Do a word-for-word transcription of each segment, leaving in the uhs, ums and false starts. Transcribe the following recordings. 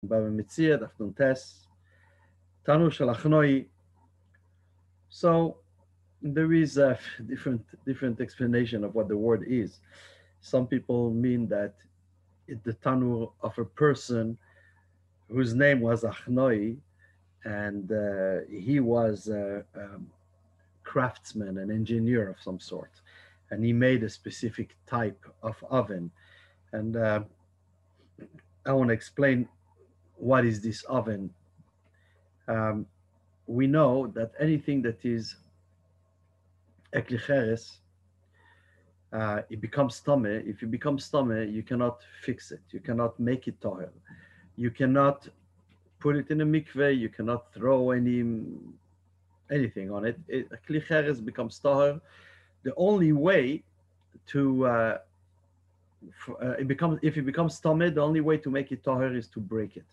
So there is a different different explanation of what the word is. Some people mean that it's the tanur of a person whose name was Achnoi, and uh, he was a, a craftsman, an engineer of some sort, and he made a specific type of oven. And uh, I want to explain what is this oven. Um, we know that anything that is ekli cheres, uh, it becomes tameh. If it becomes tameh, you cannot fix it. You cannot make it tohel. You cannot put it in a mikveh. You cannot throw any anything on it. Ekli cheres becomes tohel. The only way to uh, For, uh, it becomes if it becomes tameh, the only way to make it tahor is to break it,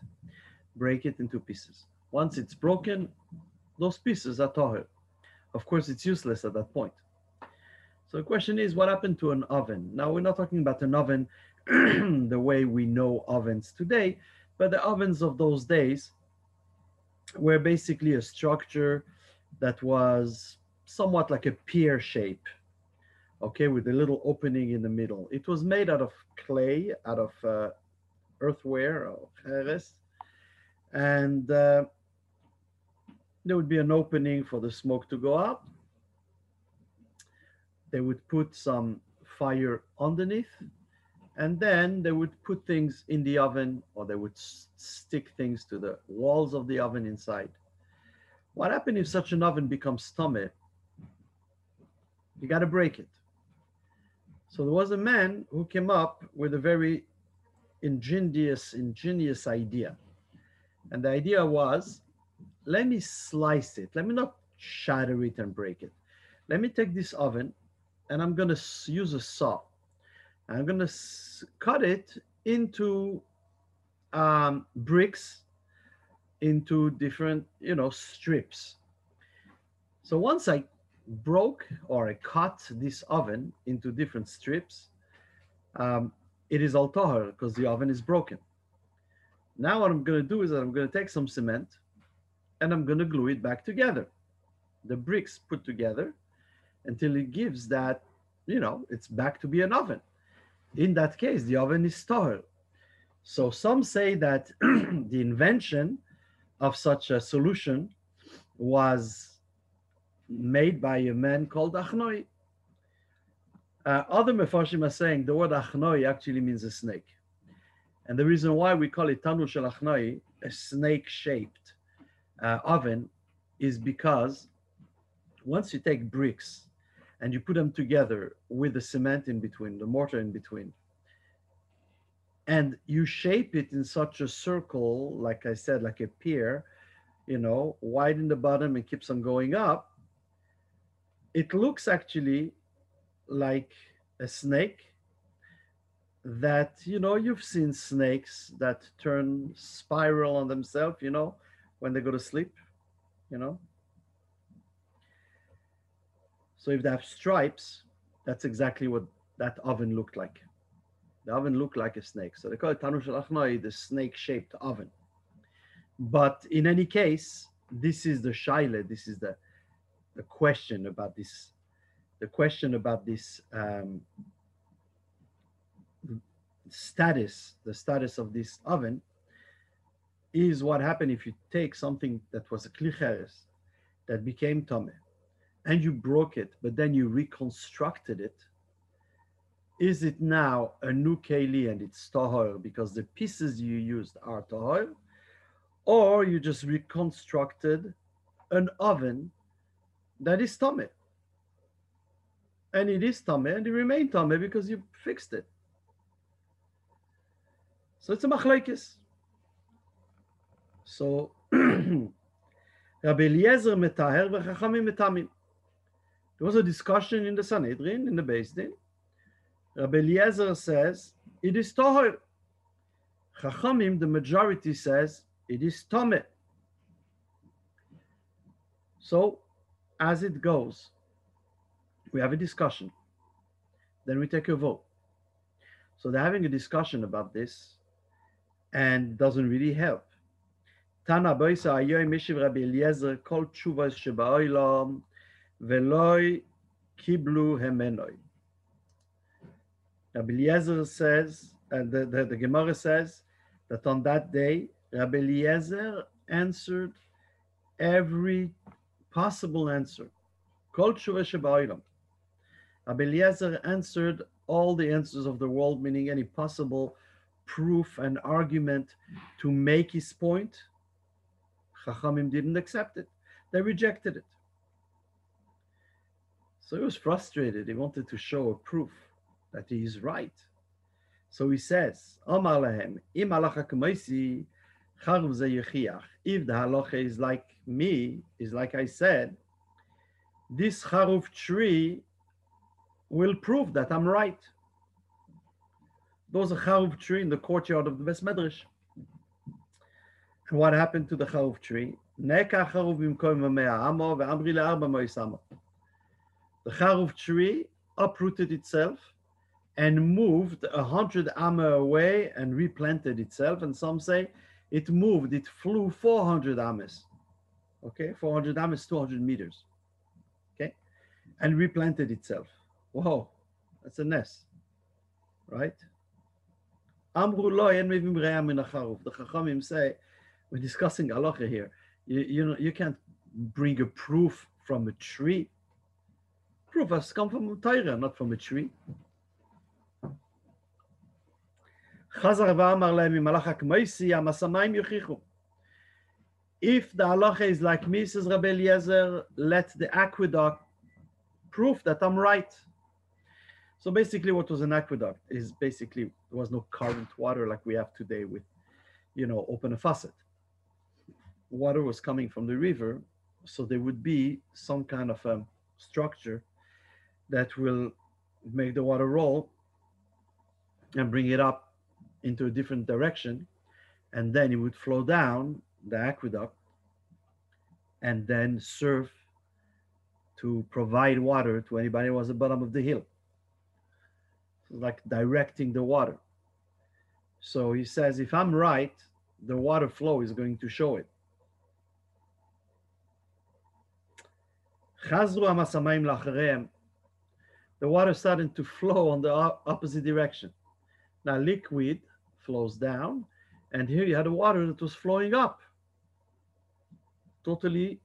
break it into pieces. Once it's broken, those pieces are tahor. Of course, it's useless at that point. So the question is, what happened to an oven? Now we're not talking about an oven the way we know ovens today, but the ovens of those days were basically a structure that was somewhat like a pear shape. Okay, with a little opening in the middle. It was made out of clay, out of uh, earthware or cheres, and uh, there would be an opening for the smoke to go up. They would put some fire underneath, and then they would put things in the oven, or they would stick things to the walls of the oven inside. What happened if such an oven becomes tameh? You got to break it. So there was a man who came up with a very ingenious, ingenious idea. And the idea was, let me slice it. Let me not shatter it and break it. Let me take this oven and I'm going to use a saw. I'm going to cut it into um, bricks, into different, you know, strips. So once I broke or I cut this oven into different strips, um, it is al tahor because the oven is broken. Now what I'm going to do is that I'm going to take some cement and I'm going to glue it back together. The bricks put together until it gives that, you know, it's back to be an oven. In that case, the oven is tahor. So some say that the invention of such a solution was made by a man called Achnoi. Uh, other mefarshim are saying the word Achnoi actually means a snake. And the reason why we call it Tanur Shel Achnoi, a snake-shaped uh, oven, is because once you take bricks and you put them together with the cement in between, the mortar in between, and you shape it in such a circle, like I said, like a pear, you know, wide in the bottom and keeps on going up, it looks actually like a snake that, you know, you've seen snakes that turn spiral on themselves, you know, when they go to sleep, you know. So if they have stripes, that's exactly what that oven looked like. The oven looked like a snake. So they call it Tanur Shel Achnoi, the snake-shaped oven. But in any case, this is the shaila, this is the The question about this, the question about this um, status, the status of this oven, is what happened if you take something that was a kli cheres that became tameh, and you broke it, but then you reconstructed it. Is it now a new keli and it's tahor because the pieces you used are tahor, or you just reconstructed an oven that is tameh, and it is tameh, and it remained tameh because you fixed it? So it's a machlokes. So Rabbi Eliezer metaher v'chachamim metamim. There was a discussion in the Sanhedrin, in the Beis Din. Rabbi Eliezer says it is tahor. Chachamim, the majority, says it is tameh. So as it goes, we have a discussion, then we take a vote. So they're having a discussion about this, and doesn't really help. Tana Boisa Ayoy Mishiv Rabbi Eliezer Kol Tshuva Shebaolam Veloy Kiblu Hemenoy. Rabbi Eliezer says, and the, the, the Gemara says, that on that day, Rabbi Eliezer answered every possible answer. Kol Tshuva Shebaolam. Rabbi Eliezer answered all the answers of the world, meaning any possible proof and argument to make his point. Chachamim didn't accept it. They rejected it. So he was frustrated. He wanted to show a proof that he is right. So he says, Amar lahem, im halacha k'moisi, charuv ze yechiach. If the halacha is like me, is like I said, this charuv tree will prove that I'm right. There was a charuv tree in the courtyard of the Beis Medrash. And what happened to the charuv tree? The charuv tree uprooted itself and moved a hundred amma away and replanted itself. And some say it moved, it flew four hundred ammas. Okay, four hundred ammas, two hundred meters. Okay, and replanted itself. Whoa, that's a nest, right? Amru lo en mivim re'ah min ha'charuf. The Chachamim say, we're discussing halacha here. You, you know, you can't bring a proof from a tree. Proof has come from Torah, not from a tree. If the halacha is like me, says Rabbi Eliezer, let the aqueduct prove that I'm right. So basically, what was an aqueduct is basically there was no current water like we have today with, you know, open a faucet. Water was coming from the river, so there would be some kind of a structure that will make the water roll and bring it up into a different direction, and then it would flow down the aqueduct and then serve to provide water to anybody who was at the bottom of the hill. Like directing the water. So he says, if I'm right, the water flow is going to show it. The water started to flow on the opposite direction. Now liquid flows down, and here you had water that was flowing up. Totally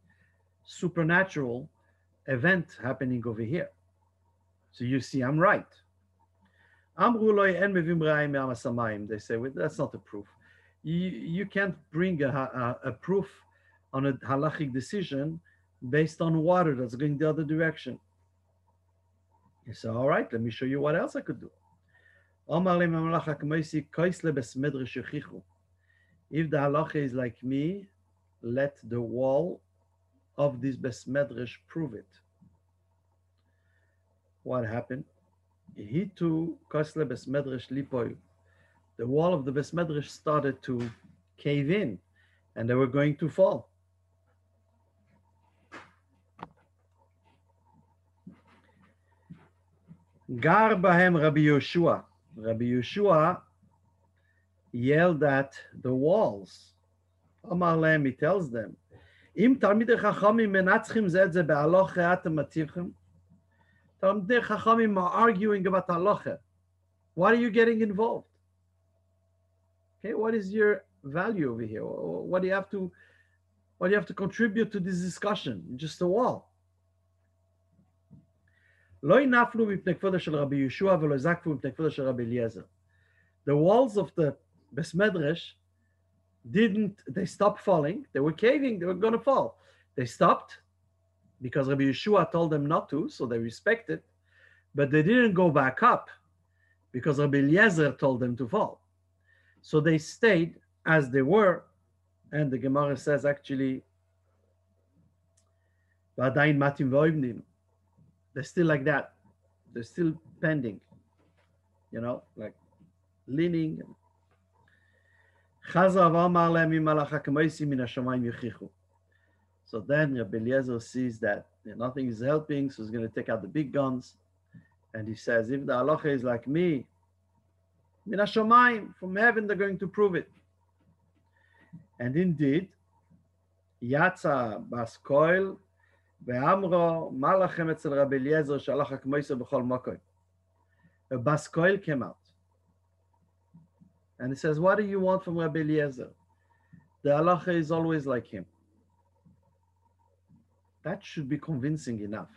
supernatural event happening over here. So you see, I'm right. They say, well, that's not a proof. You, you can't bring a, a, a proof on a halachic decision based on water that's going the other direction. He said, all right, let me show you what else I could do. If the halacha is like me, let the wall of this Beis Medrash prove it. What happened? He too, Kosle Beis Medrash Lipoil. The wall of the Beis Medrash started to cave in, and they were going to fall. Gar Bahem Rabbi Yoshua. Rabbi Yoshua yelled at the walls. Amar Lehem, he tells them, Im Talmidei Chachamim menatzchim zeh et zeh be'halacha atem mativchem. Talmidei Chachamim are arguing about halacha. Why are you getting involved? Okay, what is your value over here? What do you have to, what do you have to contribute to this discussion? Just a wall. The walls of the Beis Medrash didn't, they stopped falling. They were caving, they were going to fall. They stopped, because Rabbi Yeshua told them not to, so they respected, but they didn't go back up because Rabbi Eliezer told them to fall. So they stayed as they were, and the Gemara says actually, they're still like that. They're still pending, you know, like leaning. So then Rabbi Eliezer sees that nothing is helping, so he's going to take out the big guns. And he says, if the halacha is like me, min hashamayim, from heaven they're going to prove it. And indeed, Yatza Baskoil Ve'amro Malachem Etzel Rabbi Eliezer Shalach HaKmoiseh B'chol Mokoi. A Baskoil came out. And he says, what do you want from Rabbi Eliezer? The halacha is always like him. That should be convincing enough.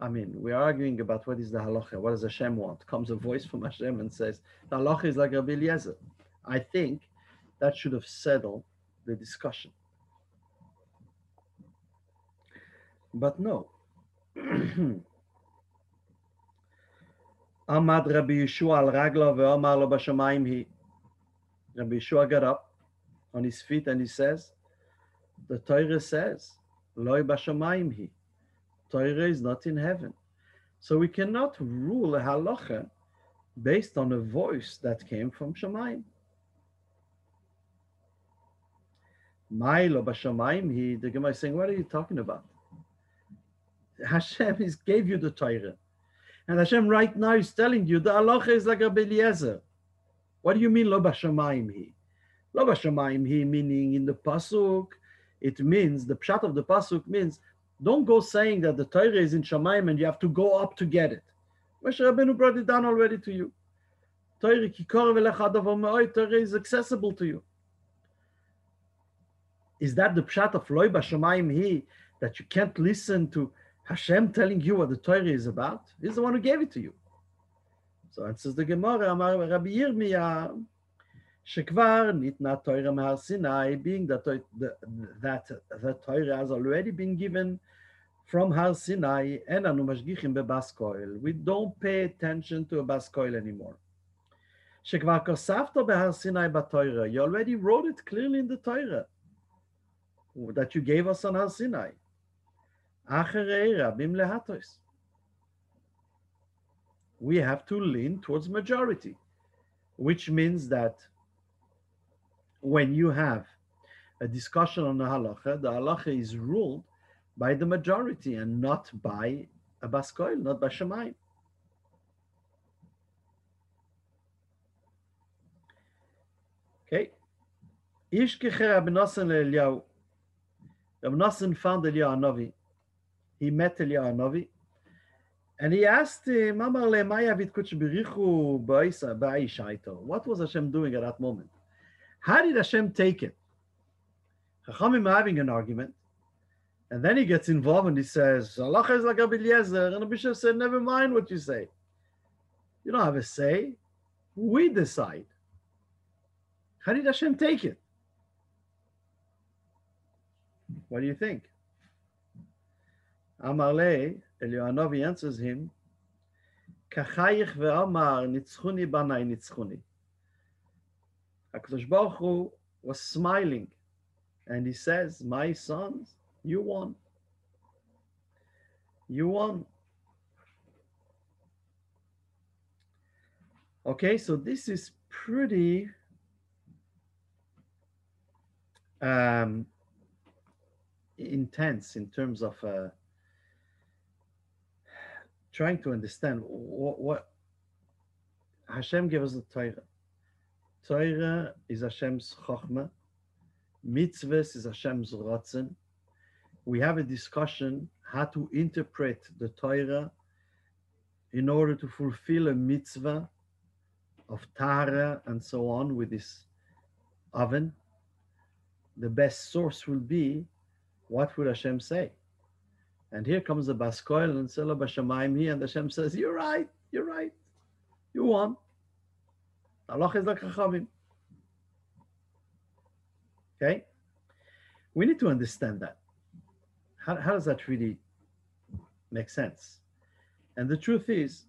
I mean, we're arguing about what is the halacha, what does Hashem want? Comes a voice from Hashem and says, the halacha is like Rabbi Eliezer. I think that should have settled the discussion. But no. Amad Rabbi Yeshua al Ragla ve'amar lo b'shamayim hi. Rabbi Yeshua got up on his feet and he says, the Torah says, Loi b'shamayim hi. Torah is not in heaven. So we cannot rule a halacha based on a voice that came from Shamayim. Mai lo b'shamayim hi. The Gemara is saying, what are you talking about? Hashem is, gave you the Torah. And Hashem right now is telling you, the halacha is like Rabbi Eliezer. What do you mean, lo b'shamayim hi? Lo b'shamayim hi, meaning in the Pasuk, it means, the pshat of the Pasuk means, don't go saying that the Torah is in Shamayim and you have to go up to get it. Moshe Rabbeinu brought it down already to you. Torah kikor v'lecha davar me'od, Torah is accessible to you. Is that the pshat of lo b'shamayim hi, that you can't listen to Hashem telling you what the Torah is about? He's the one who gave it to you. So answers the Gemara, Amar Rabbi Yirmiyah, Shekvar nitna Torah mehar Sinai, being that the, that the Torah has already been given from Har Sinai, and anu mashgichim bebaskoil. We don't pay attention to a baskoil anymore. Shekvar kosavto behar Sinai b'Torah. You already wrote it clearly in the Torah that you gave us on Har Sinai. We have to lean towards majority, which means that when you have a discussion on the halacha, the halacha is ruled by the majority and not by a baskoil, not by Shamayim. Okay. Ishkecher Rabbi Nosson Eliyahu. Rabbi Nosson found Eliyahu Hanavi. He met Eliyahu Hanavi, and he asked him, what was Hashem doing at that moment? How did Hashem take it? Chachamim are having an argument, and then he gets involved and he says, halacha is like Rabbi Eliezer, and the bishop said, never mind what you say. You don't have a say. We decide. How did Hashem take it? What do you think? Amarle, Eliyahu Hanavi answers him, Kachayich ve'amar nitzchuni banai nitzchuni. HaKadosh Baruch Hu was smiling, and he says, my sons, you won. You won. Okay, so this is pretty um, intense in terms of uh, trying to understand what, what Hashem gave us the Torah. Torah is Hashem's Chochmah. Mitzvahs is Hashem's Ratzon. We have a discussion how to interpret the Torah in order to fulfill a mitzvah of Tahara and so on with this oven. The best source will be what would Hashem say? And here comes the Baskoil and Sela Bashamayim here, and Hashem says, you're right, you're right, you won. Halach is like Chachamim. Okay? We need to understand that. How, how does that really make sense? And the truth is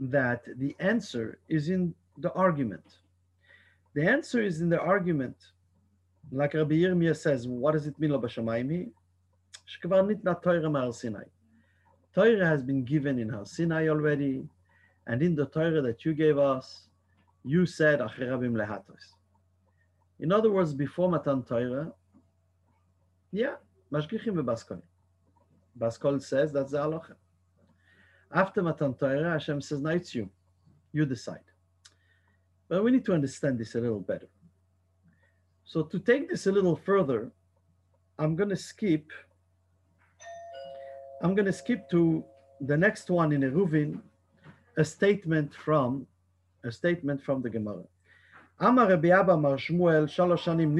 that the answer is in the argument. The answer is in the argument. Like Rabbi Yirmiyah says, what does it mean, Lo Bashamayim hi? Torah has been given in Har Sinai already, and in the Torah that you gave us, you said, in other words, before Matan Torah, yeah, Mashgichim veBaskol. Baskol says that's the halacha. After Matan Torah, Hashem says, now it's you. You decide. But we need to understand this a little better. So to take this a little further, I'm going to skip, I'm going to skip to the next one in Eruvin, a statement from, a statement from the Gemara. Amar Rabbi Abba Mar Shmuel, shalosh shanim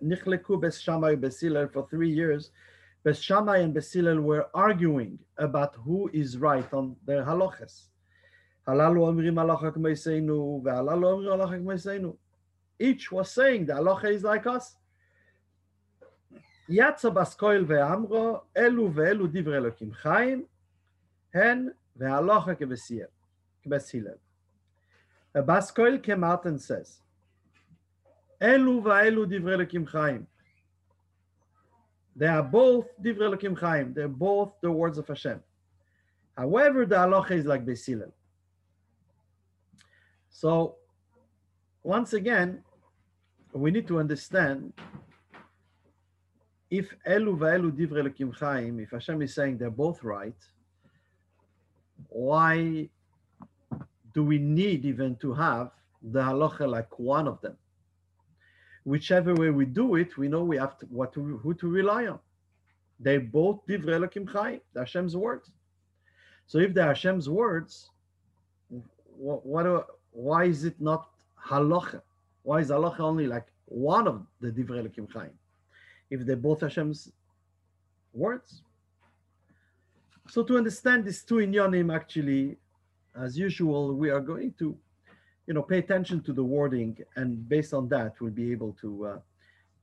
nichleku Beis Shammai Beis Hillel. For three years, Beis Shammai and Beis Hillel were arguing about who is right on their halachas. Each was saying the halacha is like us. Yatsa baskoil ve'amro elu ve'elu divrei Elokim chaim hen ve'halacha keBeis Hillel. A baskoil came out and says, elu ve'elu divrei Elokim chaim. They are both divrei Elokim chaim. They're both the words of Hashem. However, the halacha is like Beis Hillel. So, once again, we need to understand, if Elu va'Elu Divrei Elokim Chaim, if Hashem is saying they're both right, why do we need even to have the halacha like one of them? Whichever way we do it, we know we have to, what to, who to rely on. They both Divrei Elokim Chaim, the Hashem's words. So if they're Hashem's words, what, what do, why is it not halacha? Why is halacha only like one of the divrei Elokim Chaim, if they're both Hashem's words? So to understand these two inyanim, actually, as usual, we are going to, you know, pay attention to the wording, and based on that, we'll be able to uh,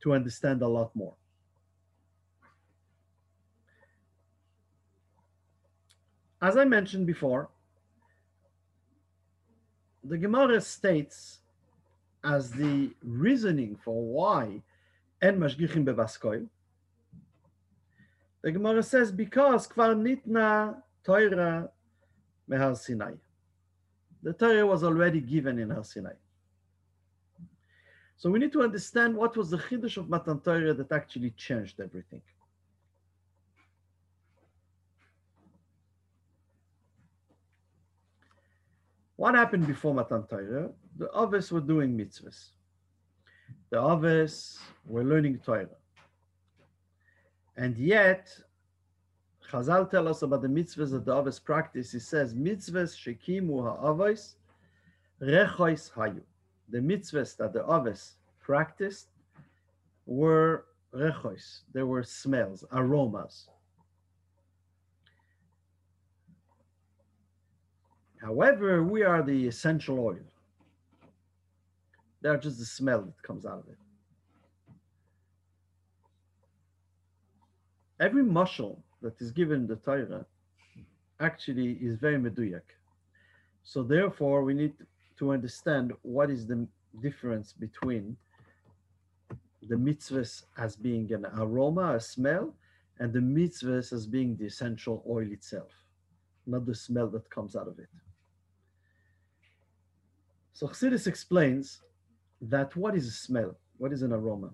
to understand a lot more. As I mentioned before, the Gemara states as the reasoning for why en mashgichim bebaskoil, the Gemara says because kvar nitna Torah mehar Sinai. The Torah was already given in Har Sinai. So we need to understand what was the chiddush of Matan Torah that actually changed everything. What happened before Matan Torah? The Oves were doing mitzvahs. The Oves were learning Torah. And yet, Chazal tell us about the mitzvahs that the Oves practice. He says, mitzvahs shekimu ha'oves rechois hayu. The mitzvahs that the Oves practiced were rechois. They were smells, aromas. However, we are the essential oil. They're just the smell that comes out of it. Every mashal that is given in the Torah actually is very meduyak. So therefore, we need to understand what is the difference between the mitzvahs as being an aroma, a smell, and the mitzvahs as being the essential oil itself, not the smell that comes out of it. So Chassidus explains that what is a smell? What is an aroma?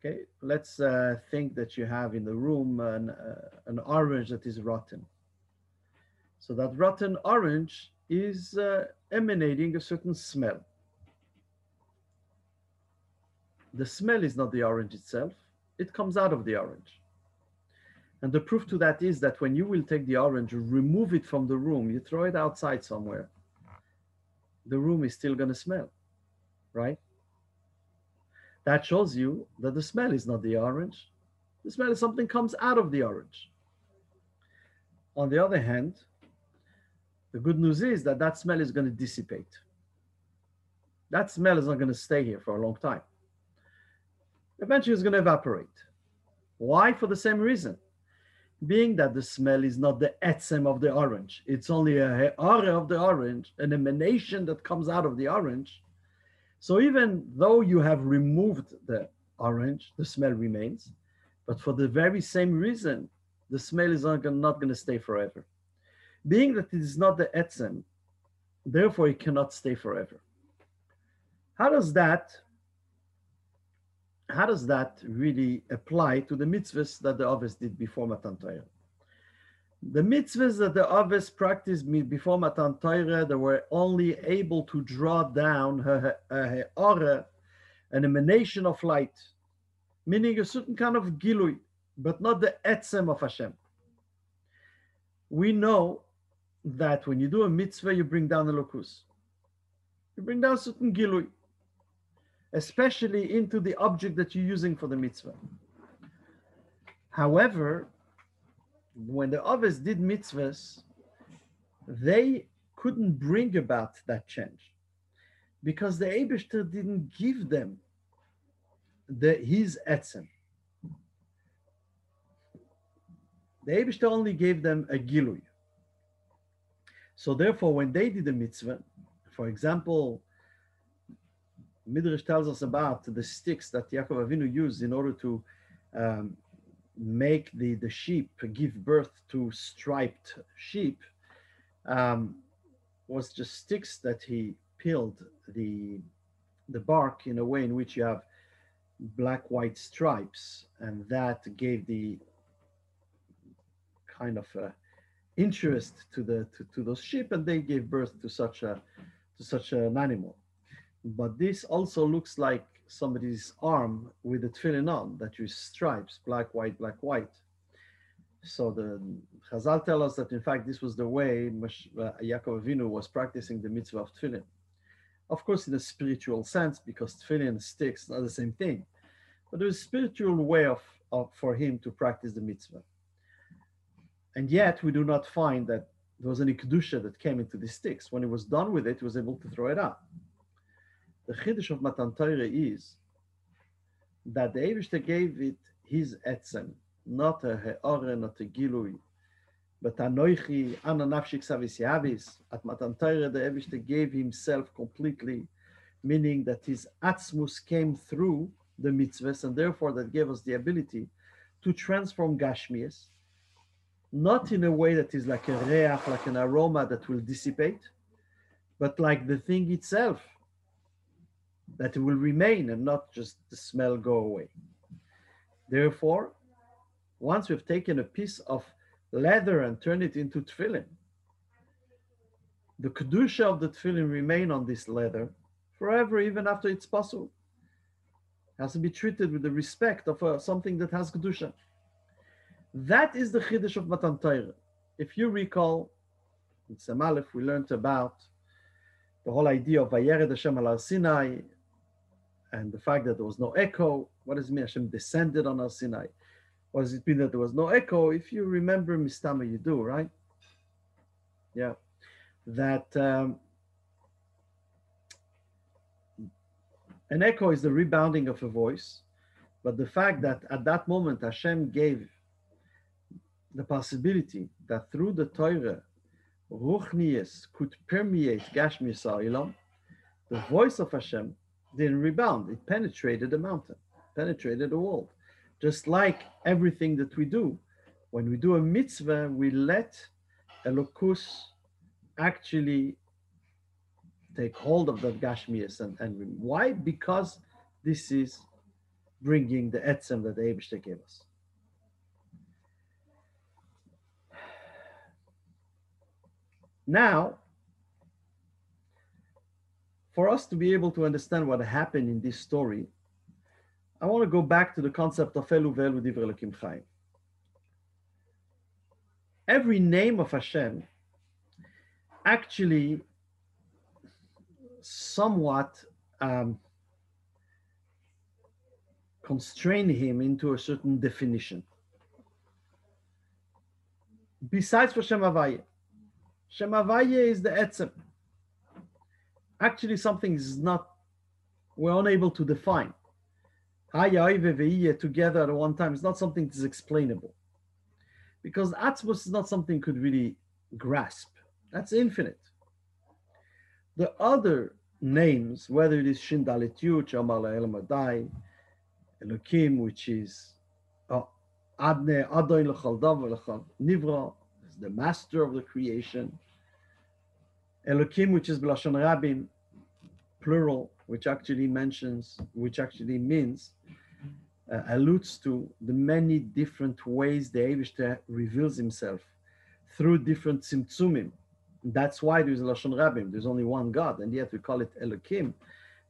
Okay, let's uh, think that you have in the room an, uh, an orange that is rotten. So that rotten orange is uh, emanating a certain smell. The smell is not the orange itself. It comes out of the orange. And the proof to that is that when you will take the orange, remove it from the room, you throw it outside somewhere, the room is still going to smell, right? That shows you that the smell is not the orange. The smell is something comes out of the orange. On the other hand, the good news is that that smell is going to dissipate. That smell is not going to stay here for a long time. Eventually, it's going to evaporate. Why? For the same reason, being that the smell is not the etzem of the orange. It's only a he'ara of the orange, an emanation that comes out of the orange. So even though you have removed the orange, the smell remains. But for the very same reason, the smell is not going to stay forever. Being that it is not the etzem, therefore it cannot stay forever. How does that, how does that really apply to the mitzvahs that the Oves did before Matan Torah? The mitzvahs that the Oves practiced before Matan Torah, they were only able to draw down a he'ara an emanation of light, meaning a certain kind of gilui, but not the etzem of Hashem. We know that when you do a mitzvah, you bring down Elokus. You bring down certain gilui, especially into the object that you're using for the mitzvah. However, when the others did mitzvahs, they couldn't bring about that change because the Eibishter didn't give them the, his etzem. The Eibishter only gave them a gilui. So therefore, when they did a mitzvah, for example, Midrash tells us about the sticks that Yaakov Avinu used in order to um, make the, the sheep give birth to striped sheep, um, was just sticks that he peeled the, the bark in a way in which you have black, white stripes, and that gave the kind of uh, interest to the to, to those sheep, and they gave birth to such a to such an animal. But this also looks like somebody's arm with the tefillin on, that you stripes, black, white, black, white. So the Chazal tell us that in fact this was the way Yaakov Avinu was practicing the mitzvah of tefillin. Of course, in a spiritual sense, because tefillin and sticks are the same thing, but there is a spiritual way of, of for him to practice the mitzvah. And yet we do not find that there was any kedusha that came into the sticks. When he was done with it, he was able to throw it out. The chiddush of Matan Torah is that the Eibishter gave it his etzem, not a he'ore, not a gilui, but anoichi, ananafshi ksavis yavis. At Matan Torah, the Eibishter gave himself completely, meaning that his atzmus came through the mitzvahs, and therefore that gave us the ability to transform gashmias, not in a way that is like a reach, like an aroma that will dissipate, but like the thing itself, that it will remain and not just the smell go away. Therefore, once we've taken a piece of leather and turned it into tefillin, the kedusha of the tefillin remain on this leather forever, even after it's possible. It has to be treated with the respect of uh, something that has kedusha. That is the chiddush of Matan Torah. If you recall, in Sam Aleph, we learned about the whole idea of Vayered Hashem al Har Sinai and the fact that there was no echo. What does it mean Hashem descended on Har Sinai? What does it mean that there was no echo? If you remember Mistama, you do, right? Yeah. That um, an echo is the rebounding of a voice, but the fact that at that moment Hashem gave the possibility that through the Torah, Ruchnias could permeate Gashmias Ha'ilam, the voice of Hashem didn't rebound. It penetrated the mountain, penetrated the world. Just like everything that we do, when we do a mitzvah, we let Elokus actually take hold of that Gashmias. And, and why? Because this is bringing the etzem that the Eibishter gave us. Now, for us to be able to understand what happened in this story, I want to go back to the concept of Elu Ve'elu Divrei Elokim Chaim. Every name of Hashem actually somewhat um, constrain him into a certain definition. Besides for Shem Havayah, Shem Havayah is the etzem. Actually, something is not, we're unable to define. Haya ve'iyeh together at one time is not something that is explainable. Because Atzmos is not something could really grasp. That's infinite. The other names, whether it is Shin Dalet Yud, Shamar La'el Madai, Elokim, which is Adne, Adon L'chal Davar, L'chal Nivra, the master of the creation, Elokim, which is B'lashon Rabim, plural, which actually mentions, which actually means, uh, alludes to the many different ways the Eibishter reveals himself through different tzimtzumim. That's why there's Lashon Rabim. There's only one God, and yet we call it Elokim,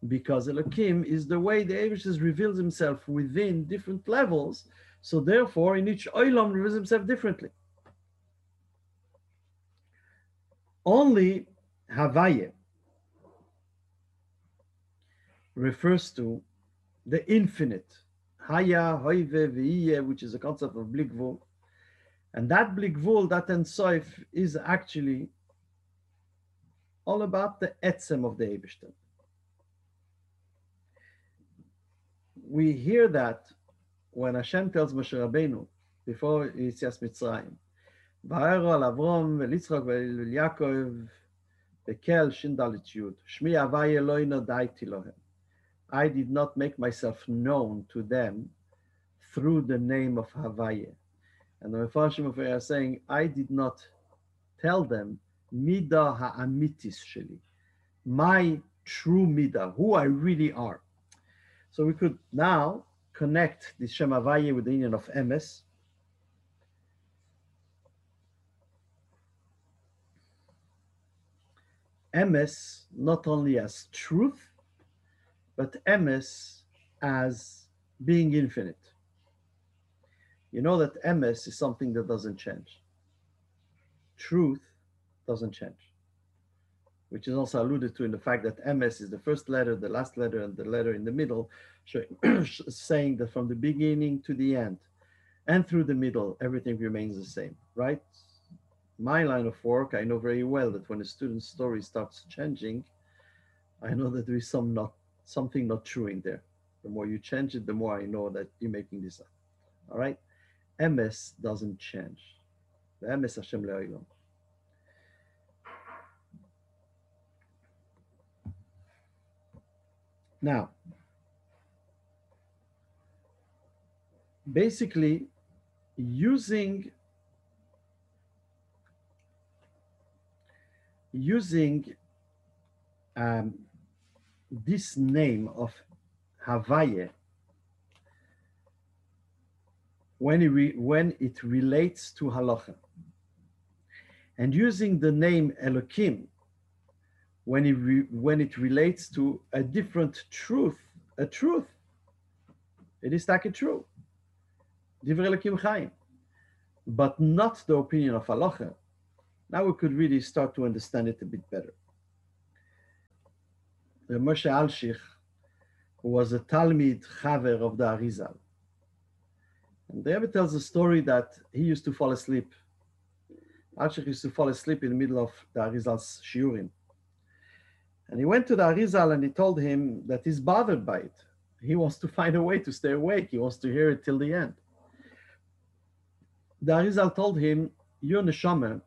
because Elokim is the way the Eibushter reveals himself within different levels. So therefore, in each Olam reveals himself differently. Only Havaya refers to the infinite, Haya, Hoive, V'iyeh, which is a concept of Bli Gvul. And that Bli Gvul, that En Sof, is actually all about the Etzem of the Eibushter. We hear that when Hashem tells Moshe Rabbeinu, before Yitzias Mitzrayim, Va'ero al Avrom, v'Litzchok, v'Yaakov, v'Kel, Shin Dalet Yud, Shmi Havaya Eloi Nodaiti Lohem. I did not make myself known to them through the name of Havaya. And the Mefarshim of Eir are saying, I did not tell them Midah ha'amitis sheli, my true Midah, who I really are. So we could now connect the Shem Havaya with the union of Emes. Emes not only as truth, but Emes as being infinite. You know that Emes is something that doesn't change. Truth doesn't change, which is also alluded to in the fact that Emes is the first letter, the last letter, and the letter in the middle, saying that from the beginning to the end, and through the middle, everything remains the same, right? My line of work, I know very well that when a student's story starts changing, I know that there is some not something not true in there. The more you change it, the more I know that you're making this up. All right? Emes doesn't change. The Emes Hashem Le'olam. Now, basically, using using um, this name of Havaya, when it, re, when it relates to Halacha, and using the name Elokim, when it, re, when it relates to a different truth, a truth, it is taka true, Divrei Elokim Chaim, but not the opinion of Halacha. Now we could really start to understand it a bit better. The Moshe Alshich, who was a Talmid Chaver of the Arizal. And the Rebbe tells a story that he used to fall asleep. Alshich used to fall asleep in the middle of the Arizal's shiurim. And he went to the Arizal and he told him that he's bothered by it. He wants to find a way to stay awake. He wants to hear it till the end. The Arizal told him, your neshama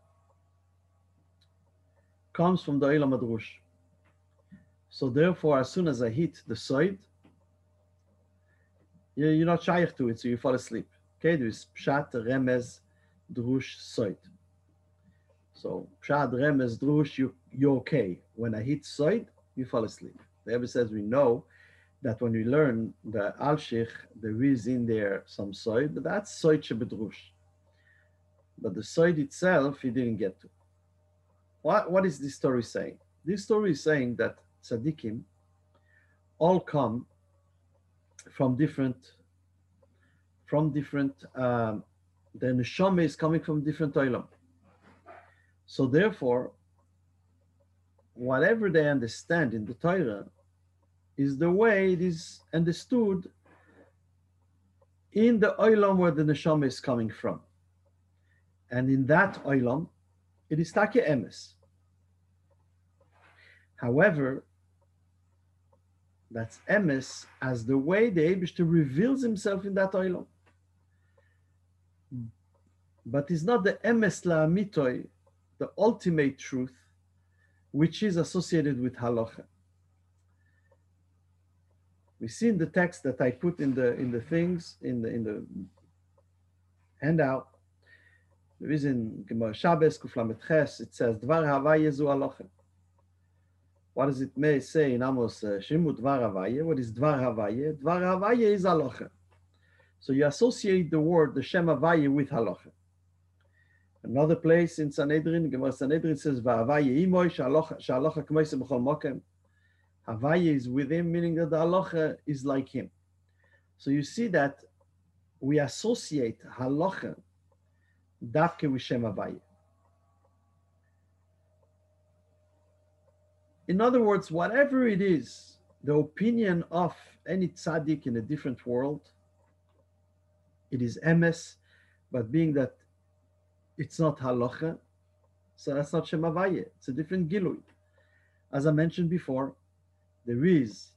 comes from the Olam Hadrush. So therefore, as soon as I hit the soid, you're not shaykh to it, so you fall asleep. Okay, there is pshat, remez, drush, soid. So pshat, remez, drush, you, you're okay. When I hit soid, you fall asleep. The Rebbe says we know that when we learn the Alshich, there is in there some soid, but that's soid shebedrush. But the soid itself, he didn't get to. What, what is this story saying? This story is saying that tzaddikim all come from different, from different, um, the neshama is coming from different olam. So therefore, whatever they understand in the Torah is the way it is understood in the olam where the neshama is coming from. And in that olam, it is taka emes. However, that's emes as the way the Eibushter reveals himself in that olam. But it's not the emes la'amitoi, the ultimate truth, which is associated with halacha. We see in the text that I put in the in the things in the in the handout. There is in Gemara Shabbos Kuf Lamed Ches. It says Dvar Havaya zu halacha. What does it may say in Amos Shimu Dvar Havaya? What is Dvar Havaya? Dvar Havaya is halacha. So you associate the word, the Shem Havaya, with halacha. Another place in Sanhedrin, Gemara Sanhedrin says V'Havaya imoy shalocha shalocha k'moisem b'chol mokem. Havaya is with him, meaning that the halacha is like him. So you see that we associate halacha dafke with Shem Havaya. In other words, whatever it is, the opinion of any tzaddik in a different world, it is emes, but being that it's not halacha, so that's not Shem Havaya. It's a different gilui. As I mentioned before, there is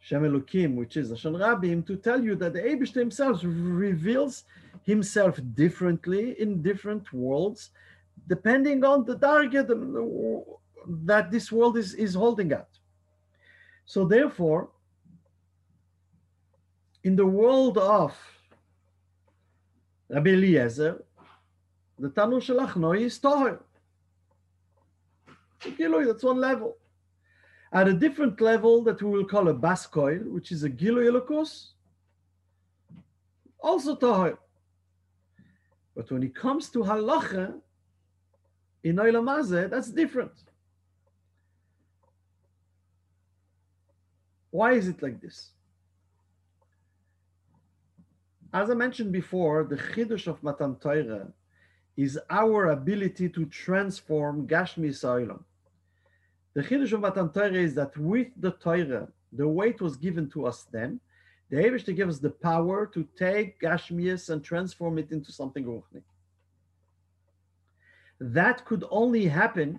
Shem Elokim, which is Lashon Rabim, to tell you that the Eibush himself reveals himself differently in different worlds, depending on the target that this world is, is holding at. So therefore, in the world of Rabbi Eliezer, the Tanur Shel Achnoi is Toher. Gilui, that's one level. At a different level that we will call a bas koil, which is a Gilui Elokus, also Toher. But when it comes to halacha, in Olam Hazeh, that's different. Why is it like this? As I mentioned before, the Chidush of Matan Torah is our ability to transform Gashmi Olam. The Chidush of Matan Torah is that with the Torah, the weight was given to us then, the Eibush to give us the power to take Gashmius and transform it into something Ruchni. That could only happen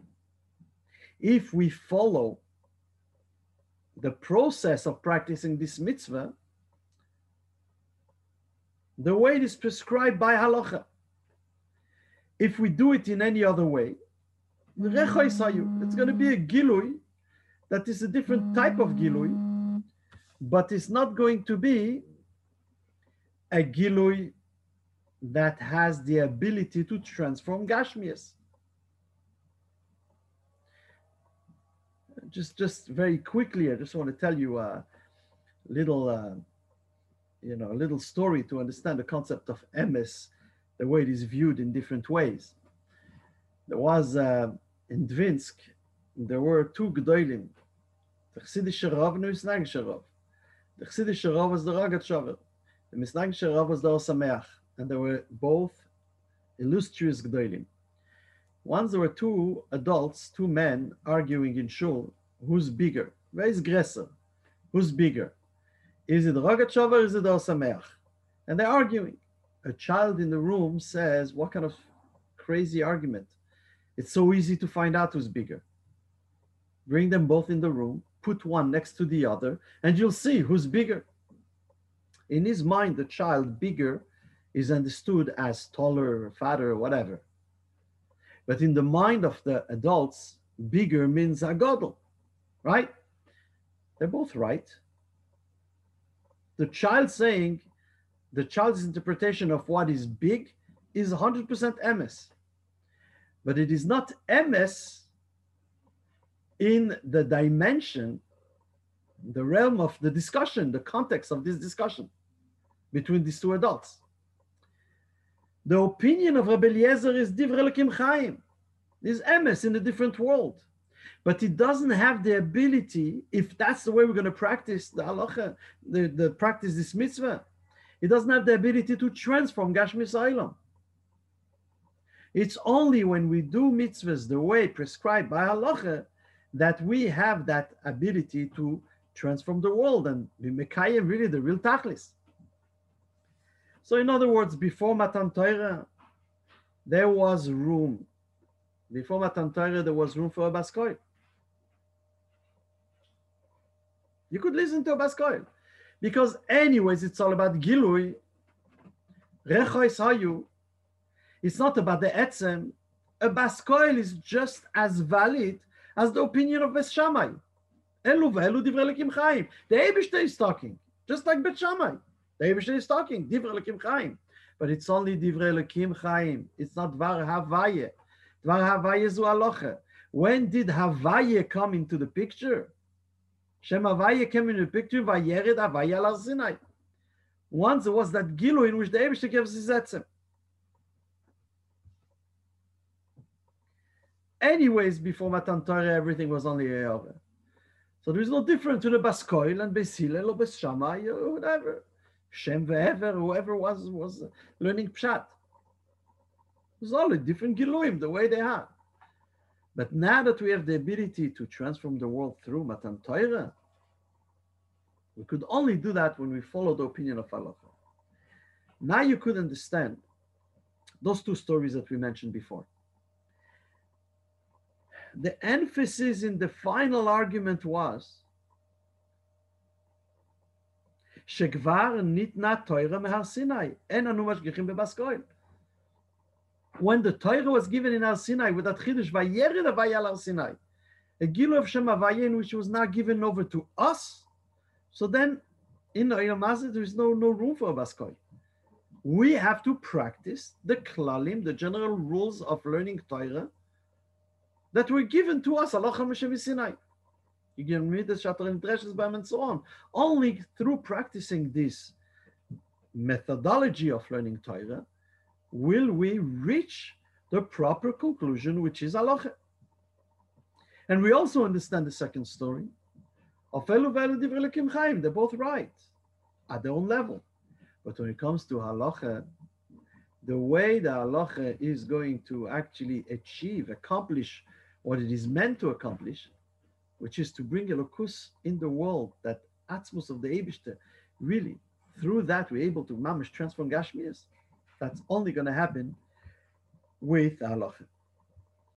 if we follow the process of practicing this mitzvah the way it is prescribed by halacha. If we do it in any other way, it's going to be a gilui that is a different type of gilui, but it's not going to be a gilui that has the ability to transform Gashmias. Just, just very quickly, I just want to tell you a little, uh, you know, a little story to understand the concept of emes, the way it is viewed in different ways. There was uh, in Dvinsk, there were two gedolim, the Chassidi Sherov and the Misnag Sherov. The Chassidi Sherov was the Ragat Shover, the Misnag Sherov was the Osameach. And they were both illustrious gedolim. Once there were two adults, two men arguing in shul, who's bigger? Where is Gresser? Who's bigger? Is it Rogat Shover or is it Osameach? And they're arguing. A child in the room says, what kind of crazy argument? It's so easy to find out who's bigger. Bring them both in the room, put one next to the other, and you'll see who's bigger. In his mind, the child bigger is understood as taller, fatter, whatever. But in the mind of the adults, bigger means a godel, right? They're both right. The child saying, the child's interpretation of what is big is one hundred percent emes. But it is not emes in the dimension, the realm of the discussion, the context of this discussion between these two adults. The opinion of Rabbi Eliezer is Divrei Elokim Chaim, is emes in a different world. But it doesn't have the ability, if that's the way we're going to practice the halacha, the, the practice this mitzvah, it doesn't have the ability to transform Gashmis Olam. It's only when we do mitzvahs the way prescribed by halacha that we have that ability to transform the world and be mekayem really the real tachlis. So in other words, before Matan Torah, there was room. Before Matan Torah, there was room for a bas koil. You could listen to a bas koil, because anyways, it's all about gilui. Rechois hayu. It's not about the etzem. A bas koil is just as valid as the opinion of Beis Shammai. Elu v'elu divrei Elokim Chaim. The Eibishter is talking, just like Beis Shammai. The Eibush is talking, Divrei Elokim Chaim. But it's only Divrei Elokim Chaim. It's not Dvar Havaya. Dvar Havaya zu halacha. When did Havaya come into the picture? Shem Havaya came into the picture, Vayered Havaya al Sinai. Once it was that Gilu in which the Eibush gives his etzem. Anyways, before Matan Torah, everything was only Yehovah. So there is no difference to the Baskoil and Beis Hillel or Beis Shammai or whatever. Shem ve'ever, whoever was, was learning Pshat. It's all a different Giluim, the way they are. But now that we have the ability to transform the world through Matan Torah, we could only do that when we follow the opinion of Halacha. Now you could understand those two stories that we mentioned before. The emphasis in the final argument was Shekvar nitna Torah mehar Sinai en anu mashgichim bebaskoil. When the Torah was given in Har Sinai with that Chiddush vayered havaya al Sinai, a Gilu of Shem Havayin which was now given over to us, so then in Oil Mazda there is no no room for a baskoil. We have to practice the klalim, the general rules of learning Torah that were given to us, Halacha Moshe Sinai. You can read the Shatran Dreshis Bam and so on. Only through practicing this methodology of learning Torah will we reach the proper conclusion, which is Halacha. And we also understand the second story of Elu V'Elu Divrei Elokim Chaim. They're both right at their own level. But when it comes to Halacha, the way the Halacha is going to actually achieve, accomplish what it is meant to accomplish, which is to bring Elokus in the world, that Atzmus of the Eibishter, really, through that we're able to mamish transform Gashmias. That's only going to happen with Halacha.